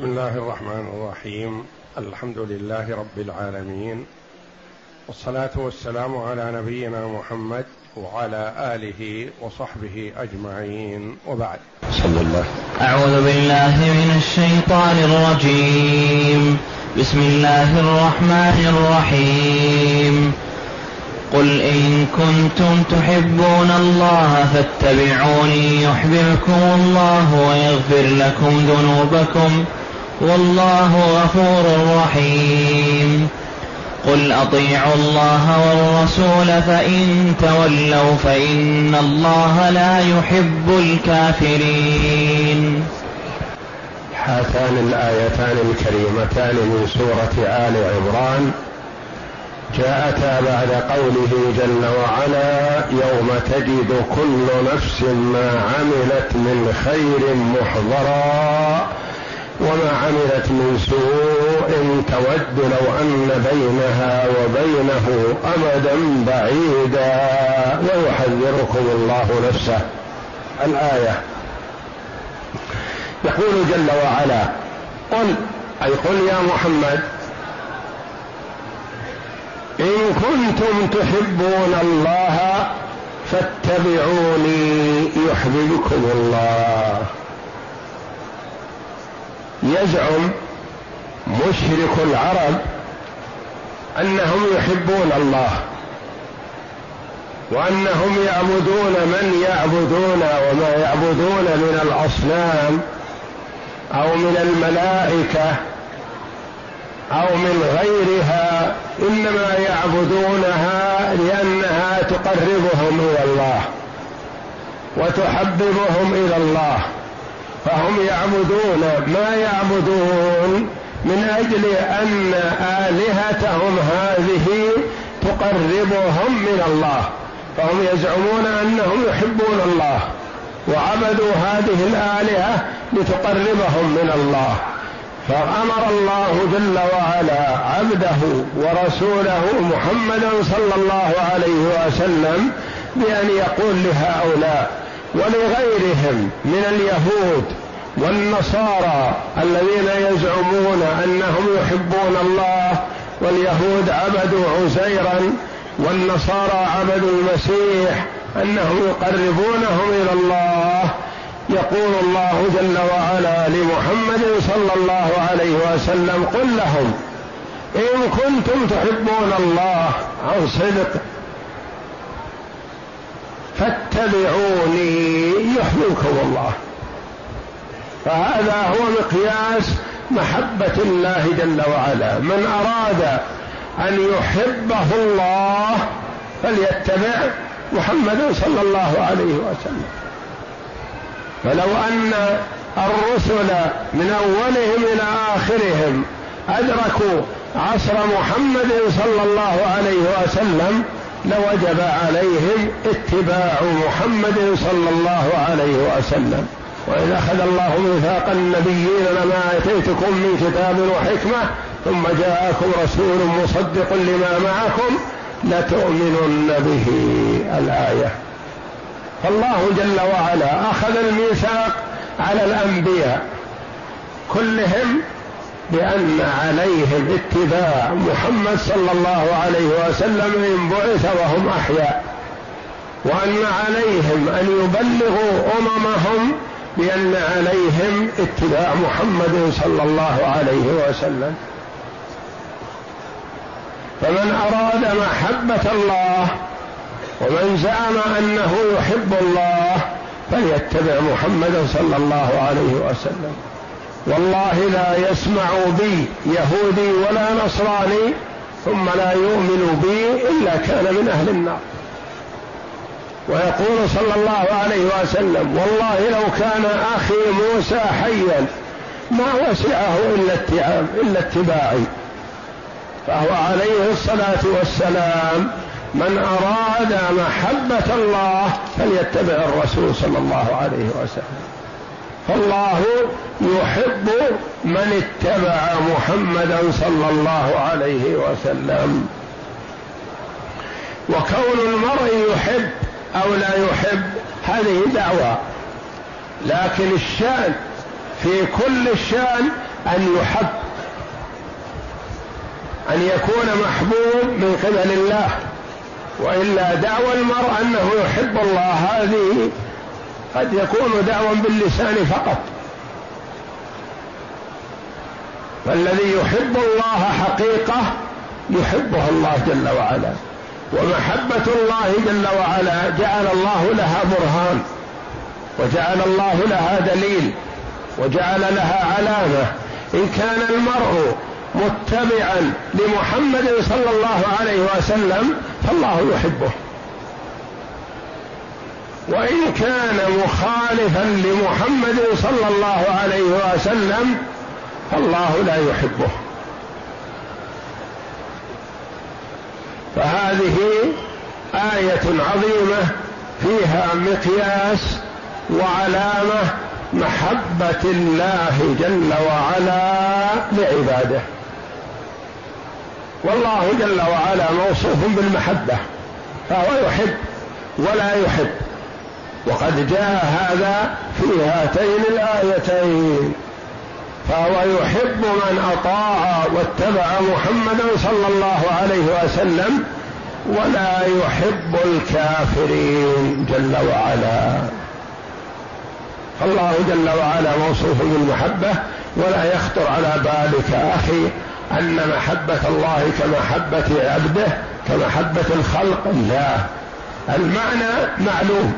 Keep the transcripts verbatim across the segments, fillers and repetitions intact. بسم الله الرحمن الرحيم. الحمد لله رب العالمين، والصلاة والسلام على نبينا محمد وعلى آله وصحبه أجمعين، وبعد. صلى الله. أعوذ بالله من الشيطان الرجيم، بسم الله الرحمن الرحيم. قل إن كنتم تحبون الله فاتبعوني يحببكم الله ويغفر لكم ذنوبكم والله غفور رحيم. قل أطيعوا الله والرسول فإن تولوا فإن الله لا يحب الكافرين. هاتان الآيتان الكريمتان من سورة آل عمران جاءتا بعد قوله جل وعلا: يوم تجد كل نفس ما عملت من خير محضرا وما عملت من سوء تود لو أن بينها وبينه أمدا بعيدا ويحذركم الله نفسه. الآية يقول جل وعلا: قل، أي قل يا محمد، إن كنتم تحبون الله فاتبعوني يحببكم الله. يزعم مشرك العرب أنهم يحبون الله وأنهم يعبدون من يعبدون وما يعبدون من الأصنام أو من الملائكة أو من غيرها، إنما يعبدونها لأنها تقربهم إلى الله وتحببهم إلى الله، فهم يعبدون ما يعبدون من أجل أن آلهتهم هذه تقربهم من الله، فهم يزعمون أنهم يحبون الله وعبدوا هذه الآلهة لتقربهم من الله. فأمر الله جل وعلا عبده ورسوله محمدا صلى الله عليه وسلم بأن يقول لهؤلاء ولغيرهم من اليهود والنصارى الذين يزعمون أنهم يحبون الله، واليهود عبدوا عزيرا والنصارى عبدوا المسيح، أنهم يقربونهم إلى الله. يقول الله جل وعلا لمحمد صلى الله عليه وسلم: قل لهم إن كنتم تحبون الله عن صدق فاتبعوني يحببكم الله. فهذا هو مقياس محبة الله جل وعلا، من أراد أن يحبه الله فليتبع محمد صلى الله عليه وسلم. فلو أن الرسل من أولهم إلى آخرهم أدركوا عصر محمد صلى الله عليه وسلم لوجب عليهم اتباع محمد صلى الله عليه وسلم. وإذ أخذ الله ميثاق النبيين لما آتيتكم من كتاب وحكمة ثم جاءكم رسول مصدق لما معكم لتؤمنن به. الآية. فالله جل وعلا أخذ الميثاق على الأنبياء كلهم بأن عليهم اتباع محمد صلى الله عليه وسلم إن بعث وهم أحياء، وأن عليهم أن يبلغوا أممهم بأن عليهم اتباع محمد صلى الله عليه وسلم. فمن أراد محبة الله ومن زعم أنه يحب الله فليتبع محمدا صلى الله عليه وسلم. والله لا يسمع بي يهودي ولا نصراني ثم لا يؤمن بي إلا كان من أهل النار. ويقول صلى الله عليه وسلم: والله لو كان أخي موسى حيا ما وسعه إلا اتباعي. فهو عليه الصلاة والسلام من أراد محبة الله فليتبع الرسول صلى الله عليه وسلم. فالله يحب من اتبع محمدا صلى الله عليه وسلم. وكون المرء يحب أو لا يحب هذه دعوة، لكن الشأن في كل الشأن أن يحب، أن يكون محبوب من قبل الله، وإلا دعوى المرء أنه يحب الله هذه قد يكون دعوى باللسان فقط، فالذي يحب الله حقيقة يحبه الله جل وعلا، ومحبة الله جل وعلا جعل الله لها برهان، وجعل الله لها دليل، وجعل لها علامة. إن كان المرء متبعا لمحمد صلى الله عليه وسلم فالله يحبه، وإن كان مخالفا لمحمد صلى الله عليه وسلم فالله لا يحبه. فهذه آية عظيمة فيها مقياس وعلامة محبة الله جل وعلا لعباده، والله جل وعلا موصوف بالمحبة، فهو يحب ولا يحب، وقد جاء هذا في هاتين الآيتين، فهو يحب من أطاع واتبع محمدا صلى الله عليه وسلم، ولا يحب الكافرين جل وعلا. فالله جل وعلا موصوف بالمحبة، ولا يخطر على بالك أخي أن محبة الله كمحبة عبده كمحبة الخلق، لا، المعنى معلوم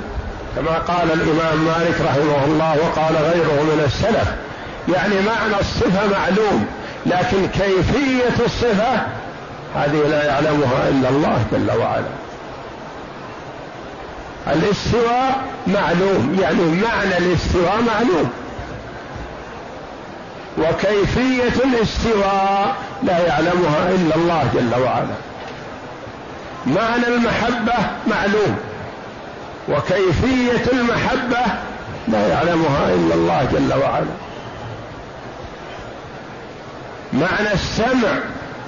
كما قال الإمام مالك رحمه الله وقال غيره من السلف، يعني معنى الصفة معلوم، لكن كيفية الصفة هذه لا يعلمها إلا الله جل وعلا. الاستواء معلوم، يعني معنى الاستواء معلوم، وكيفية الاستواء لا يعلمها إلا الله جل وعلا. معنى المحبة معلوم، وكيفية المحبة لا يعلمها إلا الله جل وعلا. معنى السمع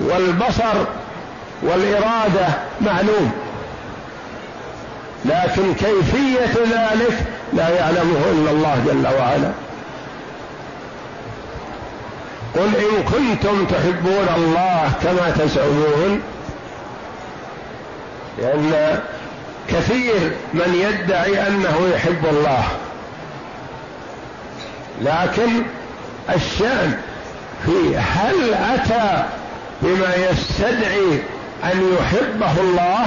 والبصر والإرادة معلوم، لكن كيفية ذلك لا يعلمه إلا الله جل وعلا. قل إن كنتم تحبون الله كما تزعمون، لأن كثير من يدعي أنه يحب الله لكن الشأن في هل أتى بما يستدعي أن يحبه الله؟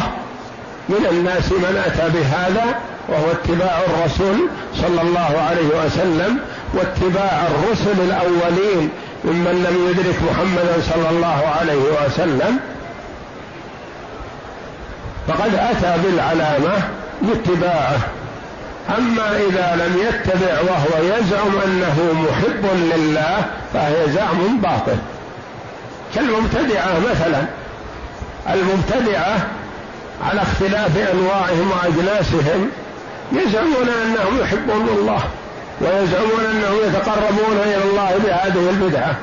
من الناس من أتى بهذا، وهو اتباع الرسول صلى الله عليه وسلم واتباع الرسل الأولين ممن لم يدرك محمدا صلى الله عليه وسلم، فقد أتى بالعلامة لاتباعه. أما إذا لم يتبع وهو يزعم أنه محب لله فهي زعم باطل، كالمبتدعة مثلا. المبتدعة على اختلاف أنواعهم وأجناسهم يزعمون أنهم يحبون الله، ويزعمون أنهم يتقربون إلى الله بهذه البدعة،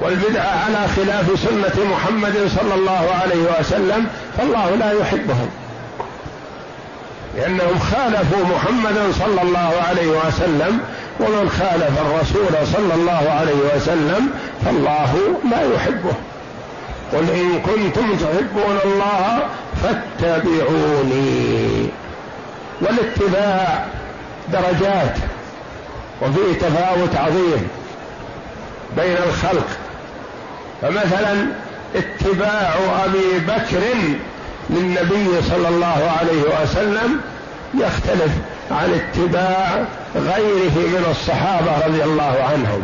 والبدعة على خلاف سنة محمد صلى الله عليه وسلم، فالله لا يحبهم، لأنهم خالفوا محمدا صلى الله عليه وسلم، ومن خالف الرسول صلى الله عليه وسلم فالله لا يحبه. قل إن كنتم تحبون الله فاتبعوني. والاتباع درجات، وفيه تفاوت عظيم بين الخلق، فمثلا اتباع أبي بكر للنبي صلى الله عليه وسلم يختلف عن اتباع غيره من الصحابة رضي الله عنهم،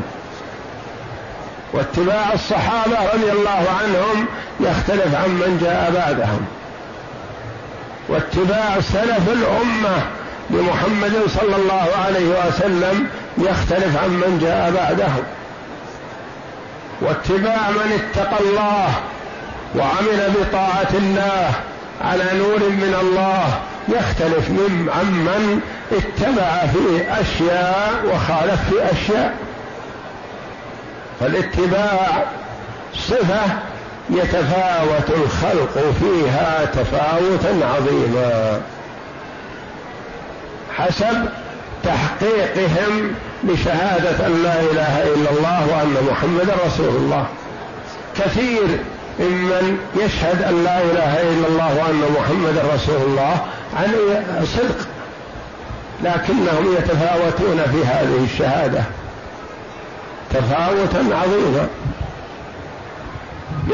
واتباع الصحابة رضي الله عنهم يختلف عن من جاء بعدهم، واتباع سلف الأمة لمحمد صلى الله عليه وسلم يختلف عن من جاء بعدهم، واتباع من اتقى الله وعمل بطاعة الله على نور من الله يختلف عمن اتبع فيه أشياء وخالف فيه أشياء. فالاتباع صفة يتفاوت الخلق فيها تفاوتا عظيما حسب تحقيقهم بشهادة أن لا إله إلا الله وأن محمدا رسول الله. كثير ممن يشهد أن لا إله إلا الله وأن محمدا رسول الله عن صدق، لكنهم يتفاوتون في هذه الشهادة تفاوتا عظيما.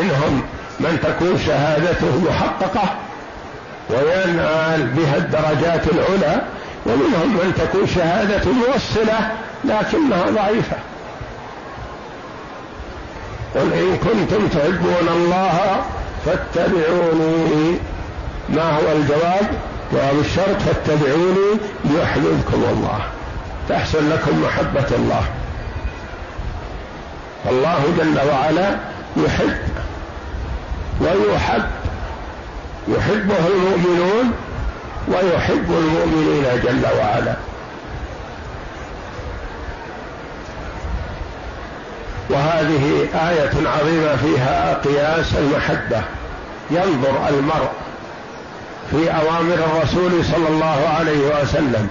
منهم من تكون شهادته محققة وينال بها الدرجات العلى، ومنهم من تكون شهادة موصلة لكنها ضعيفة. قل إن كنتم تحبون الله فاتبعوني، ما هو الجواب؟ جواب الشرط فاتبعوني يحببكم الله، تحصل لكم محبة الله. الله جل وعلا يحب ويحب، يحبه المؤمنون ويحب المؤمنين جل وعلا. وهذه آية عظيمة فيها قياس المحبة، ينظر المرء في أوامر الرسول صلى الله عليه وسلم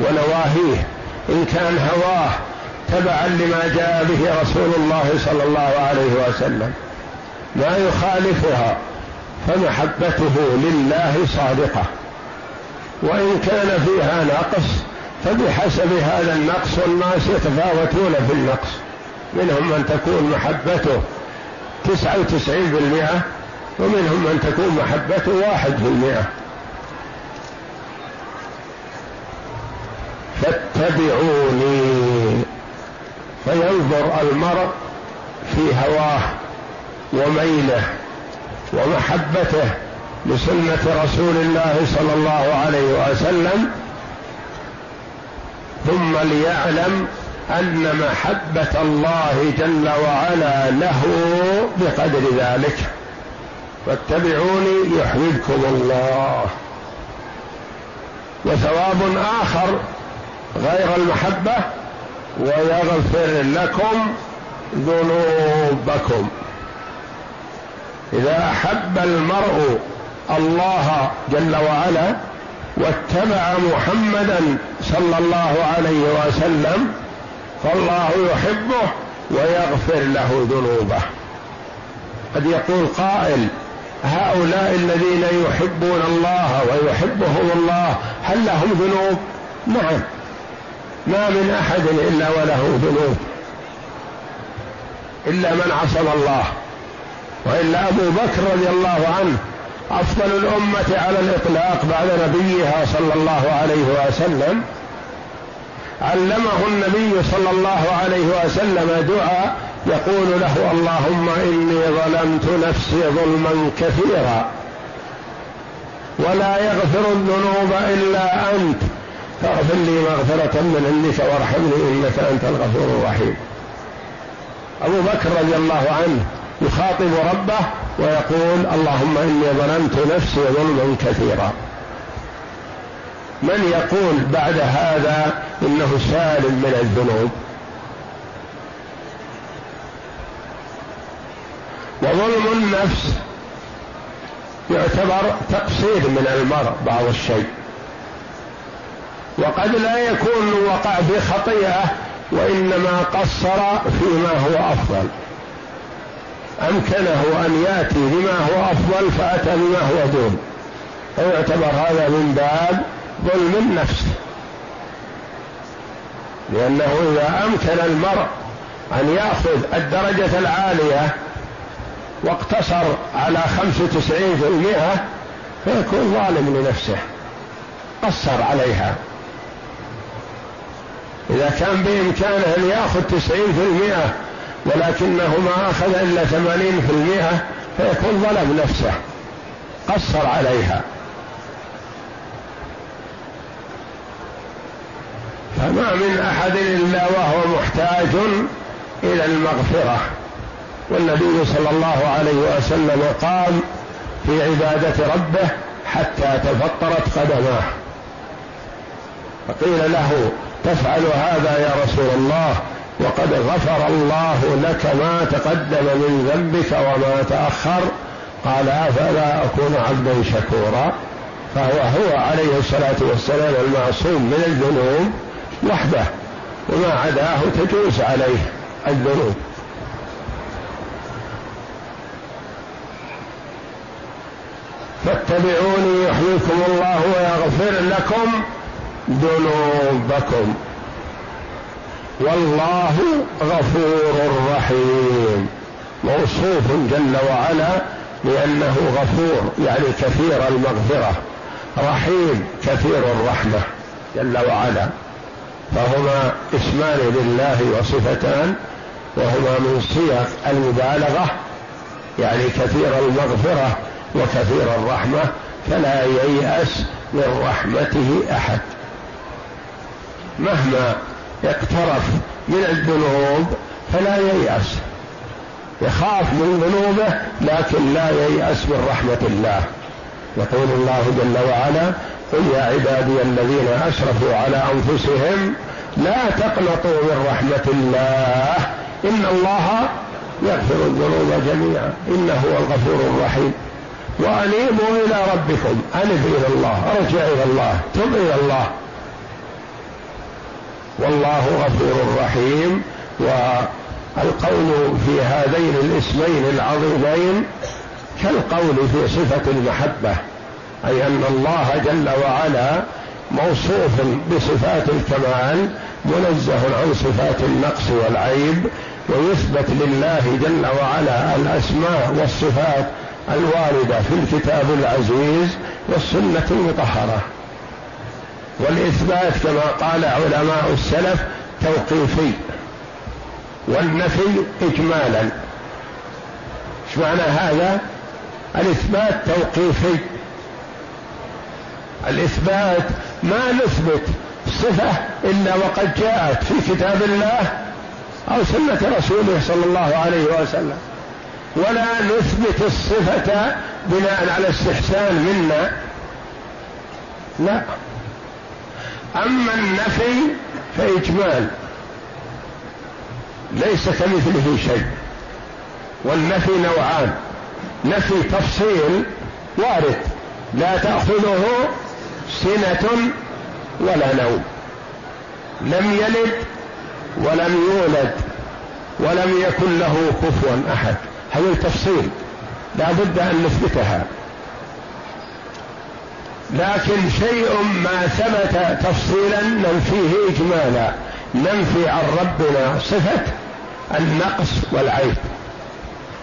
ونواهيه، إن كان هواه تبعا لما جاء به رسول الله صلى الله عليه وسلم ما يخالفها، فمحبته لله صادقة، وإن كان فيها نقص فبحسب هذا النقص. والناس يتفاوتون في النقص، منهم من تكون محبته تسعة وتسعين بالمئة ومنهم من تكون محبته واحد بالمئة. فاتبعوني، فينظر المرء في هواه وميله ومحبته لسنة رسول الله صلى الله عليه وسلم، ثم ليعلم أن محبة الله جل وعلا له بقدر ذلك. فاتبعوني يحببكم الله. وثواب آخر غير المحبة، ويغفر لكم ذنوبكم. إذا أحب المرء الله جل وعلا واتبع محمدا صلى الله عليه وسلم فالله يحبه ويغفر له ذنوبه. قد يقول قائل: هؤلاء الذين يحبون الله ويحبهم الله هل لهم ذنوب؟ نعم، ما من أحد إلا وله ذنوب، إلا من عصم الله، وإلا أبو بكر رضي الله عنه أفضل الأمة على الإطلاق بعد نبيها صلى الله عليه وسلم، علمه النبي صلى الله عليه وسلم دعاء يقول له: اللهم إني ظلمت نفسي ظلما كثيرا ولا يغفر الذنوب إلا أنت فاغفر لي مغفرة من عندك وارحمني إنك أنت الغفور الرحيم. أبو بكر رضي الله عنه يخاطب ربه ويقول: اللهم إني ظلمت نفسي ظلما كثيرا. من يقول بعد هذا إنه سالم من الذنوب؟ وظلم النفس يعتبر تقصير من المرء بعض الشيء، وقد لا يكون وقع في خطيئة وإنما قصر فيما هو أفضل، أمكنه أن يأتي بما هو أفضل فأتى بما هو دون، ويعتبر هذا من باب ظلم النفس، لأنه إذا أمكن المرء أن يأخذ الدرجة العالية واقتصر على خمسة وتسعين في المئة فيكون ظالم لنفسه، قصر عليها. إذا كان بإمكانه أن يأخذ تسعين في المئة ولكنه ما أخذ إلا ثمانين في المئة فيكون ظلم نفسه، قصر عليها. فما من أحد إلا وهو محتاج إلى المغفرة. والنبي صلى الله عليه وسلم قام في عبادة ربه حتى تفطرت قدماه، فقيل له: تفعل هذا يا رسول الله وقد غفر الله لك ما تقدم من ذنبك وما تأخر؟ قال: أفلا أكون عبدا شكورا؟ فهو هو عليه الصلاة والسلام المعصوم من الذنوب وحده، وما عداه تجوز عليه الذنوب. فاتبعوني يحييكم الله ويغفر لكم ذنوبكم والله غفور رحيم. موصوف جل وعلا لأنه غفور يعني كثير المغفرة، رحيم كثير الرحمة جل وعلا، فهما اسمان لله وصفتان، وهما من صيغ المبالغة يعني كثير المغفرة وكثير الرحمة، فلا ييأس من رحمته أحد. مهما يقترف من الذنوب فلا ييأس، يخاف من ذنوبه لكن لا ييأس من رحمة الله. يقول الله جل وعلا: قل يا عبادي الذين أشرفوا على أنفسهم لا تقنطوا من رحمة الله إن الله يغفر الذنوب جميعا إنه هو الغفور الرحيم. وأنيبوا إلى ربكم، أنب إلى الله، أرجع إلى الله، تب إلى الله، والله غفور رحيم. والقول في هذين الاسمين العظيمين كالقول في صفة المحبة، أي أن الله جل وعلا موصوف بصفات الكمال منزه عن صفات النقص والعيب، ويثبت لله جل وعلا الأسماء والصفات الواردة في الكتاب العزيز والسنة المطهرة. والإثبات كما قال علماء السلف توقيفي، والنفي إجمالا. ايش معنى هذا؟ الإثبات توقيفي، الإثبات ما نثبت صفة إلا وقد جاءت في كتاب الله أو سنة رسوله صلى الله عليه وسلم، ولا نثبت الصفة بناء على استحسان منا، لا. أما النفي فإجمال، ليس كمثله شيء. والنفي نوعان: نفي تفصيل وارد لا تأخذه سنة ولا نوم، لم يلد ولم يولد ولم يكن له كفوا أحد، هذا التفصيل لا بد أن نثبتها. لكن شيء ما ثبت تفصيلا ننفيه إجمالا، ننفي عن ربنا صفة النقص والعيب،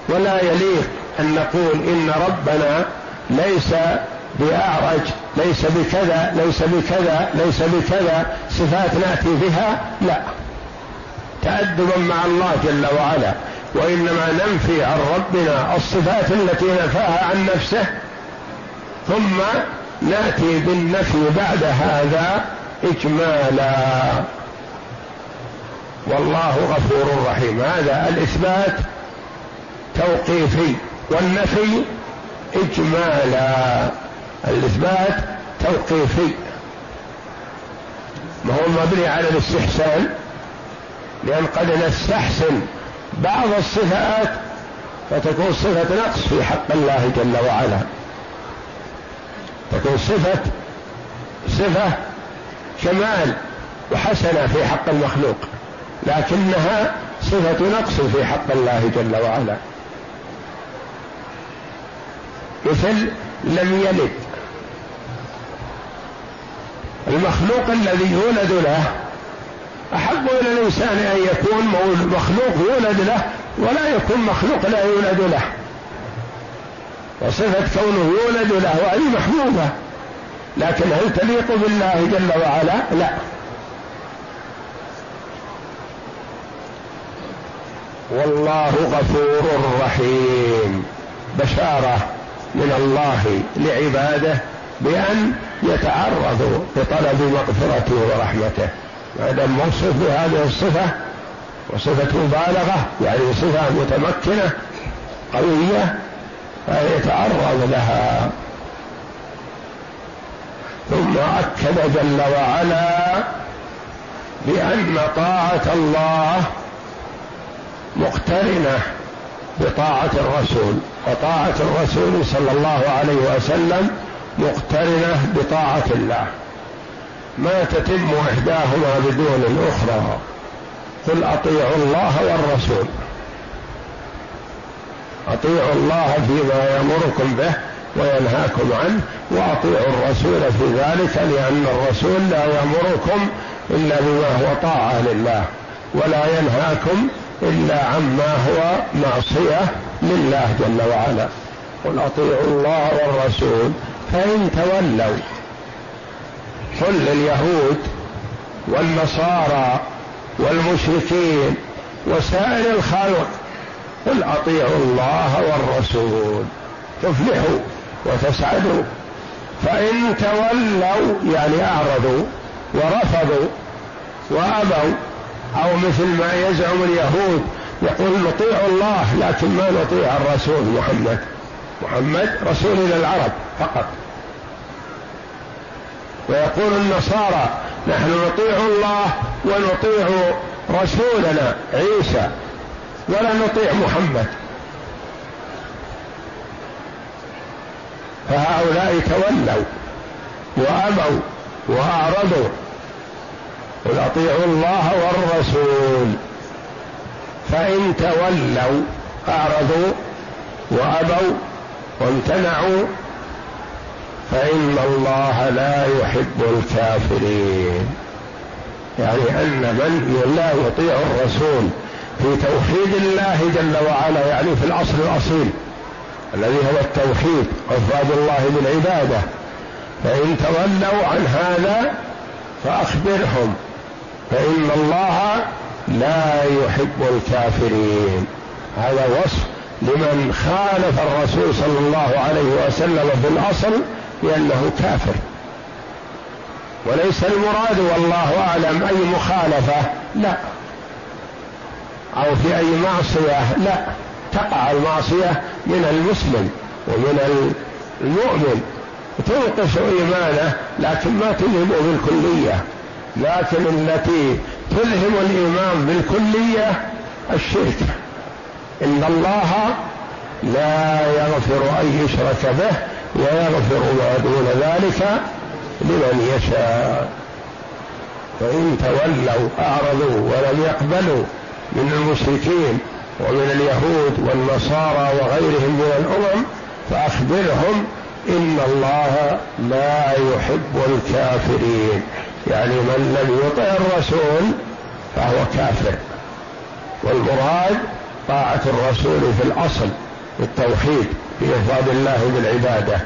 ولا يليق أن نقول إن ربنا ليس بأعرج، ليس بكذا، ليس بكذا، ليس بكذا، صفات نأتي بها، لا، تأدبا مع الله جل وعلا. وإنما ننفي عن ربنا الصفات التي نفاها عن نفسه، ثم نأتي بالنفي بعد هذا إجمالا، والله غفور رحيم. هذا الإثبات توقيفي والنفي إجمالا. الإثبات توقيفي ما هو مبني على الاستحسان، لأن قد نستحسن بعض الصفات فتكون صفة نقص في حق الله جل وعلا، تكون صفة صفة كمال وحسنة في حق المخلوق، لكنها صفة نقص في حق الله جل وعلا. مثل لم يلد، المخلوق الذي يولد له أحب إلى الإنسان أن يكون مخلوق يولد له ولا يكون مخلوق لا يولد له، وصفة كونه يولد له هذه محمودة، لكن هل تليق بالله جل وعلا؟ لا. والله غفور رحيم، بشارة من الله لعباده بأن يتعرضوا لطلب مغفرته ورحمته. هذا موصف بهذه الصفة، وصفة مبالغة يعني صفة متمكنة قوية، فيتعرض لها. ثم أكد جل وعلا بأن طاعة الله مقترنة بطاعة الرسول، وطاعة الرسول صلى الله عليه وسلم مقترنة بطاعة الله، ما تتم إحداهما بدون الأخرى. قل أطيعوا الله والرسول، أطيعوا الله فيما يأمركم به وينهاكم عنه، وأطيعوا الرسول في ذلك، لأن الرسول لا يأمركم إلا بما هو طاعة لله، ولا ينهاكم إلا عما هو معصية لله جل وعلا. قل أطيعوا الله والرسول فإن تولوا، قل لليهود والنصارى والمشركين وسائر الخلق قل أطيعوا الله والرسول تفلحوا وتسعدوا، فإن تولوا يعني أعرضوا ورفضوا وأبوا، أو مثل ما يزعم اليهود يقول نطيع الله لكن ما نطيع الرسول محمد، محمد رسول للعرب فقط، ويقول النصارى نحن نطيع الله ونطيع رسولنا عيسى ولا نطيع محمد، فهؤلاء تولوا وأبوا وأعرضوا. قل أطيعوا الله والرسول فإن تولوا أعرضوا وأبوا وامتنعوا فإن الله لا يحب الكافرين، يعني أن من لا يطيع الرسول في توحيد الله جل وعلا، يعني في الأصل الأصيل الذي هو التوحيد إفراد الله بالعبادة، فإن تولوا عن هذا فأخبرهم فإن الله لا يحب الكافرين. هذا وصف لمن خالف الرسول صلى الله عليه وسلم في الأصل لأنه كافر، وليس المراد والله أعلم أي مخالفة لا، أو في أي معصية لا، تقع المعصية من المسلم ومن المؤمن تنقص إيمانه لكن ما تلهمه بالكلية، لكن التي تلهم الإيمان بالكلية الشرك. إن الله لا يغفر أن يشرك به ويغفر ما دون ذلك لمن يشاء. فإن تولوا أعرضوا ولم يقبلوا من المشركين ومن اليهود والنصارى وغيرهم من الأمم فأخبرهم إن الله لا يحب الكافرين، يعني من لم يطع الرسول فهو كافر، والمراد طاعة الرسول في الأصل التوحيد في إفراد الله بالعبادة.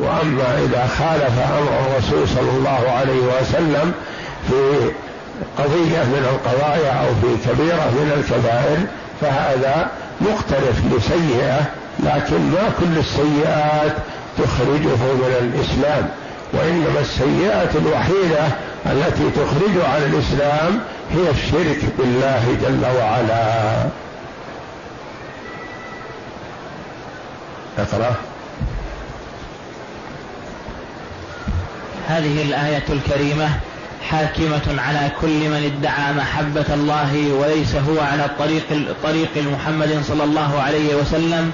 وأما إذا خالف أمر الرسول صلى الله عليه وسلم في قضية من القضايا أو في كبيرة من الكبائر فهذا مقترف لسيئة، لكن ما كل السيئات تخرجه من الإسلام، وإنما السيئة الوحيدة التي تخرج عن الإسلام هي الشرك بالله جل وعلا. أقرأ هذه الآية الكريمة حاكمة على كل من ادعى محبة الله وليس هو على الطريق طريق محمد صلى الله عليه وسلم،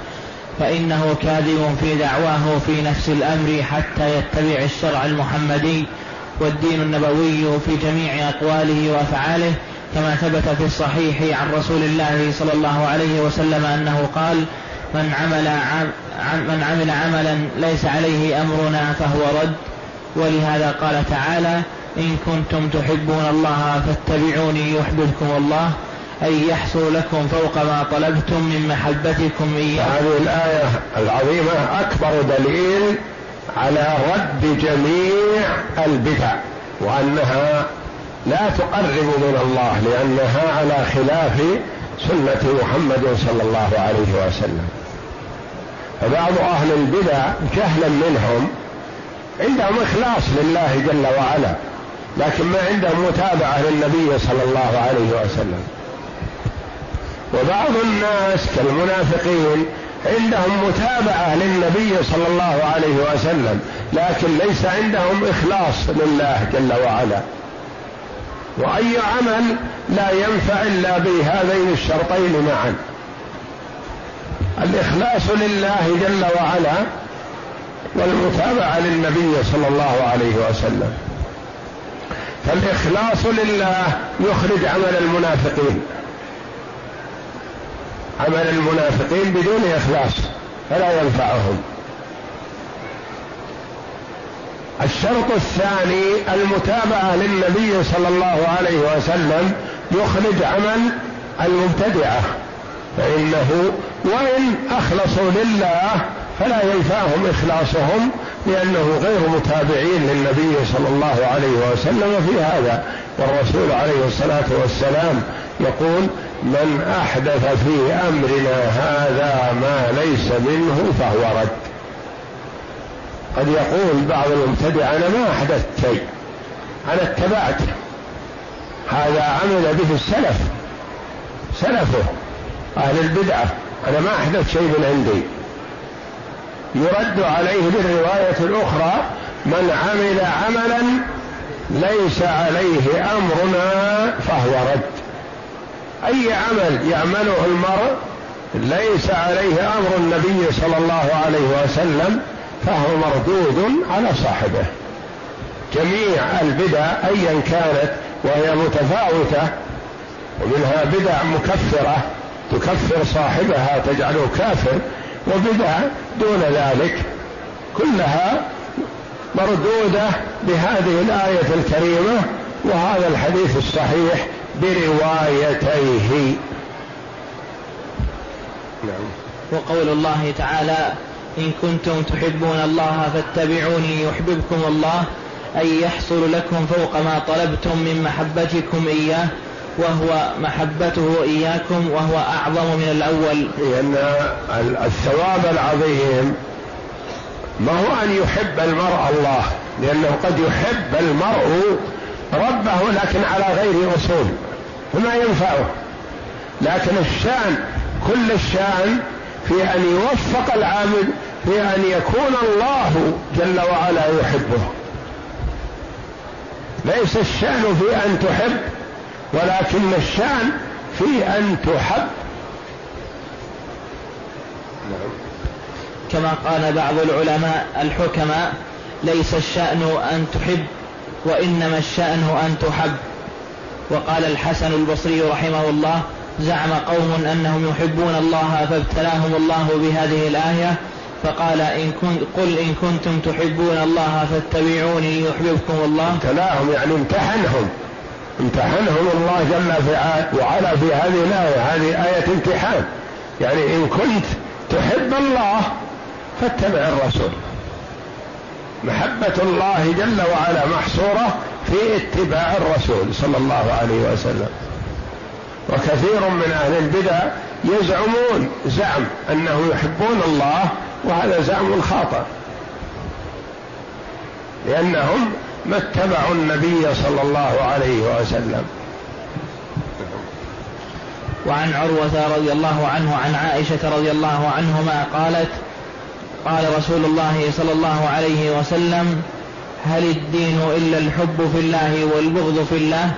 فإنه كاذب في دعواه في نفس الأمر حتى يتبع الشرع المحمدي والدين النبوي في جميع أقواله وأفعاله، كما ثبت في الصحيح عن رسول الله صلى الله عليه وسلم أنه قال من عمل, من عمل عملا ليس عليه أمرنا فهو رد. ولهذا قال تعالى إن كنتم تحبون الله فاتبعوني يحببكم الله، أي يحصل لكم فوق ما طلبتم من محبتكم إياه. هذه الآية العظيمة أكبر دليل على رد جميع البدع وأنها لا تقرب من الله، لأنها على خلاف سنة محمد صلى الله عليه وسلم. فبعض أهل البدع جهلا منهم عندهم إخلاص لله جل وعلا، لكن ما عندهم متابعة للنبي صلى الله عليه وسلم. وبعض الناس كالمنافقين عندهم متابعة للنبي صلى الله عليه وسلم لكن ليس عندهم إخلاص لله جل وعلا، وأي عمل لا ينفع إلا بهذين الشرطين معا، الإخلاص لله جل وعلا والمتابعة للنبي صلى الله عليه وسلم. فالإخلاص لله يخرج عمل المنافقين عمل المنافقين بدون إخلاص فلا ينفعهم. الشرط الثاني المتابعة للنبي صلى الله عليه وسلم يخرج عمل المبتدعة، فإنه وإن أخلصوا لله فلا ينفعهم إخلاصهم لأنه غير متابعين للنبي صلى الله عليه وسلم في هذا، والرسول عليه الصلاة والسلام يقول من أحدث في أمرنا هذا ما ليس منه فهو رد. قد يقول بعض المبتدع أنا ما أحدثت شيء، أنا اتبعت هذا عمل به السلف سلفه أهل البدعة، أنا ما أحدث شيء من عندي. يرد عليه بالرواية الأخرى من عمل عملا ليس عليه أمرنا فهو رد. أي عمل يعمله المرء ليس عليه أمر النبي صلى الله عليه وسلم فهو مردود على صاحبه. جميع البدع أيا كانت وهي متفاوتة، ومنها بدع مكفرة تكفر صاحبها تجعله كافر، وبدع دون ذلك، كلها مردودة بهذه الآية الكريمة وهذا الحديث الصحيح بروايتيه. وقول الله تعالى إن كنتم تحبون الله فاتبعوني يحببكم الله، أي يحصل لكم فوق ما طلبتم من محبتكم إياه، وهو محبته إياكم وهو أعظم من الأول. لأن الثواب العظيم ما هو أن يحب المرء الله، لأنه قد يحب المرء ربه لكن على غير أصول فما ينفعه، لكن الشأن كل الشأن في أن يوفق العابد في أن يكون الله جل وعلا يحبه. ليس الشأن في أن تحب، ولكن الشأن في أن تحب. كما قال بعض العلماء الحكماء ليس الشأن أن تحب وإنما الشأن أن تحب. وقال الحسن البصري رحمه الله زعم قوم أنهم يحبون الله فابتلاهم الله بهذه الآية فقال إن كنت قل إن كنتم تحبون الله فاتبعوني يحببكم الله. ابتلاهم يعني امتحنهم امتحنهم الله جل وعلا في هذه الآية، هذه آية امتحان، يعني إن كنت تحب الله فاتبع الرسول. محبة الله جل وعلا محصورة في اتباع الرسول صلى الله عليه وسلم. وكثير من أهل البدع يزعمون زعم أنه يحبون الله، وهذا زعم خاطئ، لأنهم ما اتبعوا النبي صلى الله عليه وسلم. وعن عروة رضي الله عنه عن عائشة رضي الله عنهما قالت قال رسول الله صلى الله عليه وسلم هل الدين إلا الحب في الله والبغض في الله؟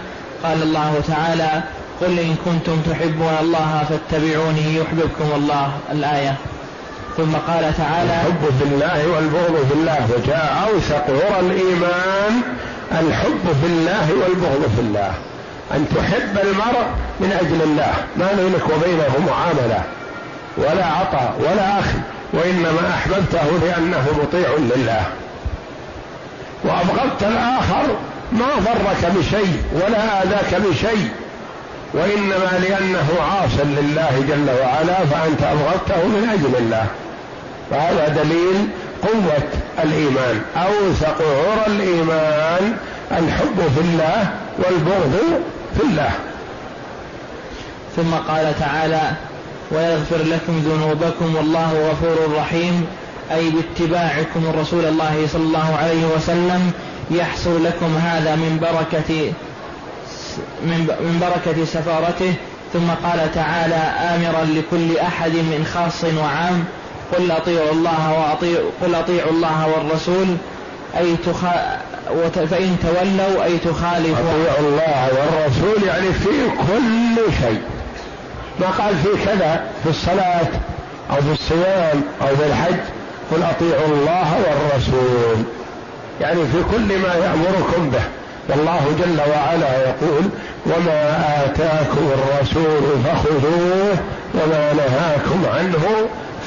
قال الله تعالى قل إن كنتم تحبون الله فاتبعوني يحببكم الله الآية. ثم قال تعالى الحب في الله والبغض في الله. وجاء أوثق عرى الإيمان الحب في الله والبغض في الله، أن تحب المرء من أجل الله، ما بينك وبينه معاملة ولا عطاء ولا أخذ، وإنما أحببته لأنه مطيع لله، وأبغضت الآخر ما ضرك بشيء ولا آذاك بشيء، وإنما لأنه عاص لله جل وعلا فأنت أبغضته من أجل الله. فهذا دليل قوة الإيمان. أوثق عرى الإيمان الحب في الله والبغض في الله. ثم قال تعالى ويغفر لكم ذنوبكم والله غفور رحيم، أي باتباعكم الرسول الله صلى الله عليه وسلم يحصل لكم هذا من بركة من بركة سفارته. ثم قال تعالى آمرا لكل أحد من خاص وعام قل أطيعوا الله وأطيعوا قل أطيعوا الله والرسول، أي تخ... فإن تولوا أي تخالفوا. أطيعوا الله والرسول يعني في كل شيء، ما قال في كذا في الصلاة أو في الصيام أو في الحج، قل أطيعوا الله والرسول يعني في كل ما يأمركم به، والله جل وعلا يقول وما آتاكم الرسول فخذوه وما نهاكم عنه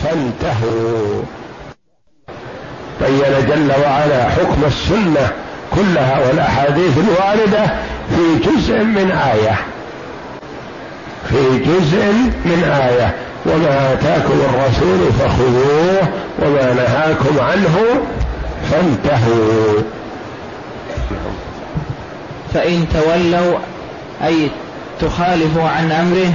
فانتهوا. بين جل وعلا حكم السنة كلها والأحاديث الواردة في جزء من آية في جزء من آية وما آتاكم الرسول فخذوه وما نهاكم عنه فانتهوا. فإن تولوا أي تخالفوا عن أمره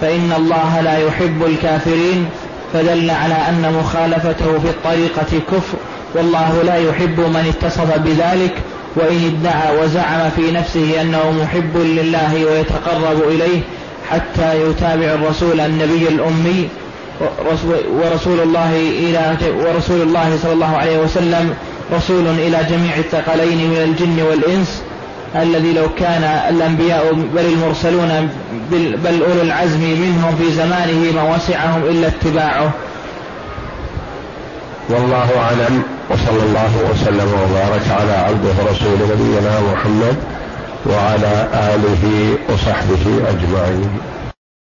فإن الله لا يحب الكافرين، فدل على أن مخالفته في الطريقة كفر، والله لا يحب من اتصف بذلك. وإن ادعى وزعم في نفسه أنه محب لله ويتقرب إليه حتى يتابع الرسول النبي الأمي ورسول الله, إلى ورسول الله صلى الله عليه وسلم رسول إلى جميع الثقلين من الجن والإنس، الذي لو كان الأنبياء بل المرسلون بل أولو العزم منهم في زمانه ما وسعهم إلا اتباعه. والله أعلم، وصلى الله وسلم وبارك على عبده ورسوله نبينا محمد وعلى آله وصحبه أجمعين.